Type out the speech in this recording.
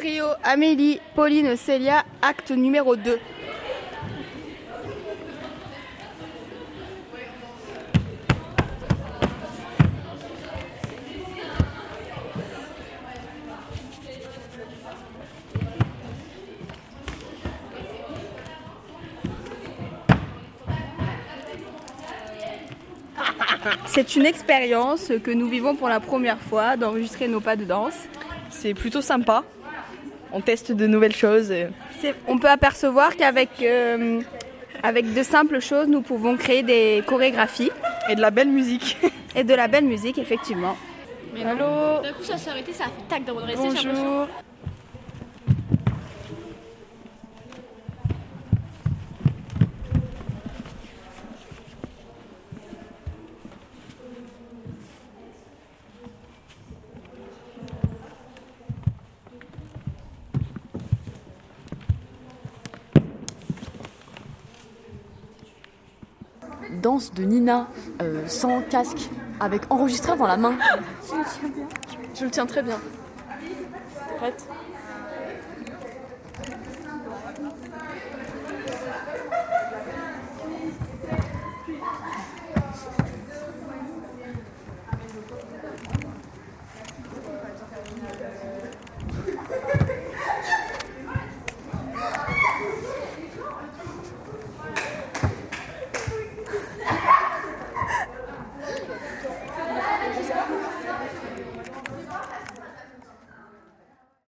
Trio Amélie, Pauline, Célia, acte numéro 2. C'est une expérience que nous vivons pour la première fois, d'enregistrer nos pas de danse. C'est plutôt sympa, on teste de nouvelles choses. On peut apercevoir qu'avec de simples choses, nous pouvons créer des chorégraphies. Et de la belle musique. Et de la belle musique, effectivement. Mais allô. D'un coup, ça s'est arrêté, ça a fait tac dans votre récit. Bonjour. Danse de Nina sans casque, avec enregistreur dans la main. Je le tiens très bien. Prête ?